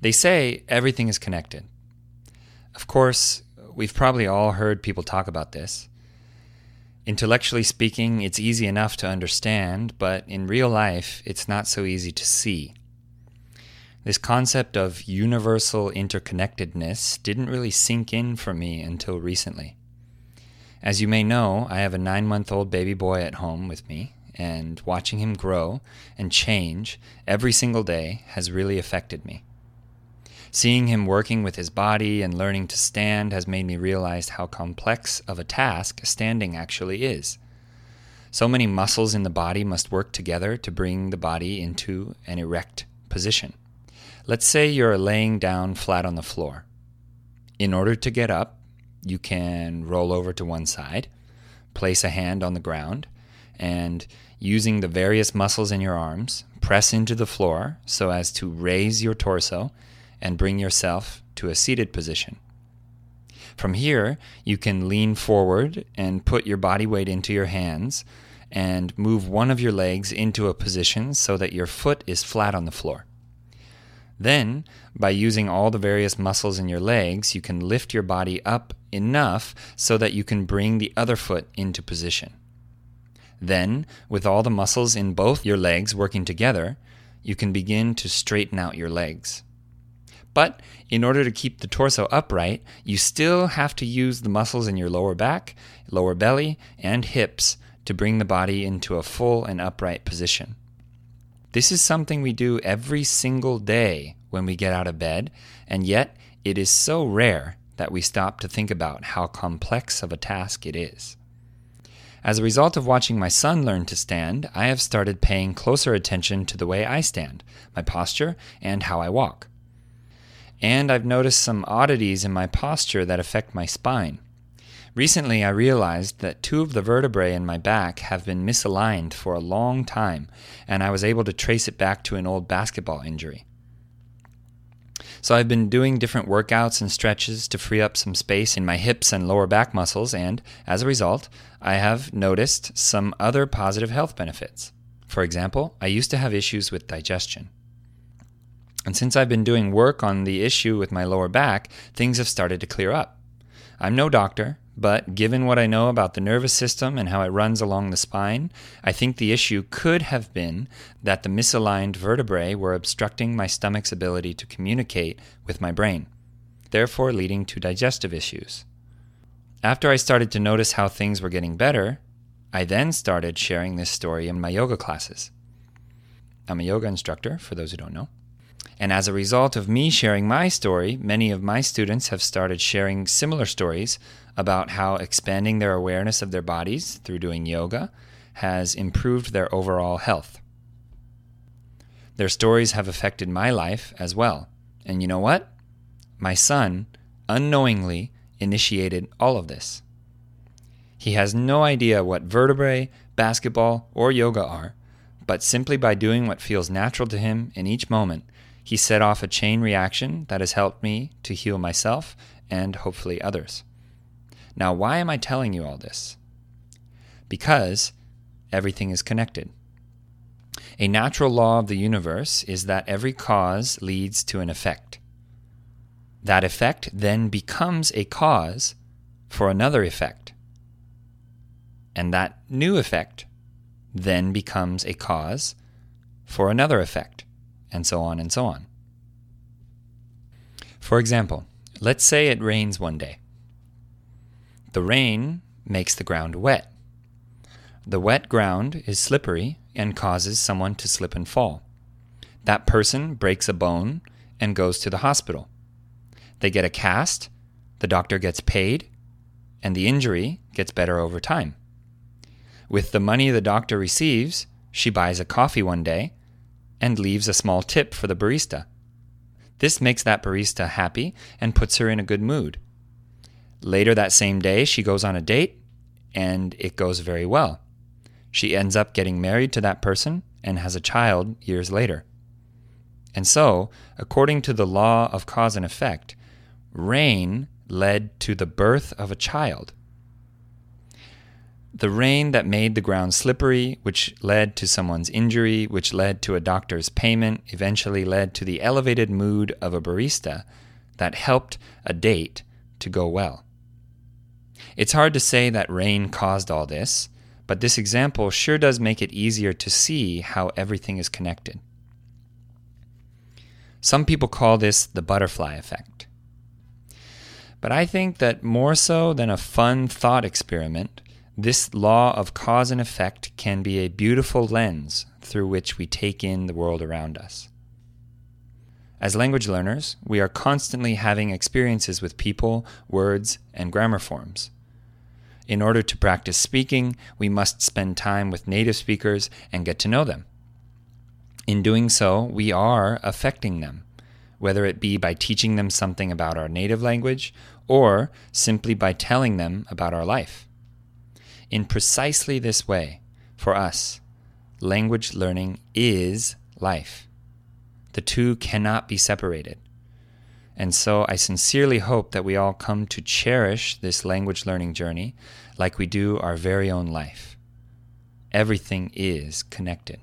They say everything is connected. Of course, we've probably all heard people talk about this. Intellectually speaking, it's easy enough to understand, but in real life, it's not so easy to see. This concept of universal interconnectedness didn't really sink in for me until recently. As you may know, I have a 9-month-old baby boy at home with me, and watching him grow and change every single day has really affected me. Seeing him working with his body and learning to stand has made me realize how complex of a task standing actually is. So many muscles in the body must work together to bring the body into an erect position. Let's say you're laying down flat on the floor. In order to get up, you can roll over to one side, place a hand on the ground, and using the various muscles in your arms, press into the floor so as to raise your torso and bring yourself to a seated position. From here, you can lean forward and put your body weight into your hands and move one of your legs into a position so that your foot is flat on the floor. Then, by using all the various muscles in your legs, you can lift your body up enough so that you can bring the other foot into position. Then, with all the muscles in both your legs working together, you can begin to straighten out your legs. But in order to keep the torso upright, you still have to use the muscles in your lower back, lower belly, and hips to bring the body into a full and upright position. This is something we do every single day when we get out of bed, and yet it is so rare that we stop to think about how complex of a task it is. As a result of watching my son learn to stand, I have started paying closer attention to the way I stand, my posture, and how I walk. And I've noticed some oddities in my posture that affect my spine. Recently, I realized that 2 of the vertebrae in my back have been misaligned for a long time, and I was able to trace it back to an old basketball injury. So I've been doing different workouts and stretches to free up some space in my hips and lower back muscles, and as a result, I have noticed some other positive health benefits. For example, I used to have issues with digestion. And since I've been doing work on the issue with my lower back, things have started to clear up. I'm no doctor, but given what I know about the nervous system and how it runs along the spine, I think the issue could have been that the misaligned vertebrae were obstructing my stomach's ability to communicate with my brain, therefore leading to digestive issues. After I started to notice how things were getting better, I then started sharing this story in my yoga classes. I'm a yoga instructor, for those who don't know. And as a result of me sharing my story, many of my students have started sharing similar stories about how expanding their awareness of their bodies through doing yoga has improved their overall health. Their stories have affected my life as well. And you know what? My son unknowingly initiated all of this. He has no idea what vertebrae, basketball, or yoga are, but simply by doing what feels natural to him in each moment, he set off a chain reaction that has helped me to heal myself and hopefully others. Now, why am I telling you all this? Because everything is connected. A natural law of the universe is that every cause leads to an effect. That effect then becomes a cause for another effect. And that new effect then becomes a cause for another effect. And so on and so on. For example, let's say it rains one day. The rain makes the ground wet. The wet ground is slippery and causes someone to slip and fall. That person breaks a bone and goes to the hospital. They get a cast, the doctor gets paid, and the injury gets better over time. With the money the doctor receives, she buys a coffee one day and leaves a small tip for the barista. This makes that barista happy and puts her in a good mood. Later that same day, she goes on a date, and it goes very well. She ends up getting married to that person and has a child years later. And so, according to the law of cause and effect, rain led to the birth of a child. The rain that made the ground slippery, which led to someone's injury, which led to a doctor's payment, eventually led to the elevated mood of a barista that helped a date to go well. It's hard to say that rain caused all this, but this example sure does make it easier to see how everything is connected. Some people call this the butterfly effect. But I think that more so than a fun thought experiment, this law of cause and effect can be a beautiful lens through which we take in the world around us. As language learners, we are constantly having experiences with people, words, and grammar forms. In order to practice speaking, we must spend time with native speakers and get to know them. In doing so, we are affecting them, whether it be by teaching them something about our native language or simply by telling them about our life. In precisely this way, for us, language learning is life. The two cannot be separated. And so I sincerely hope that we all come to cherish this language learning journey like we do our very own life. Everything is connected.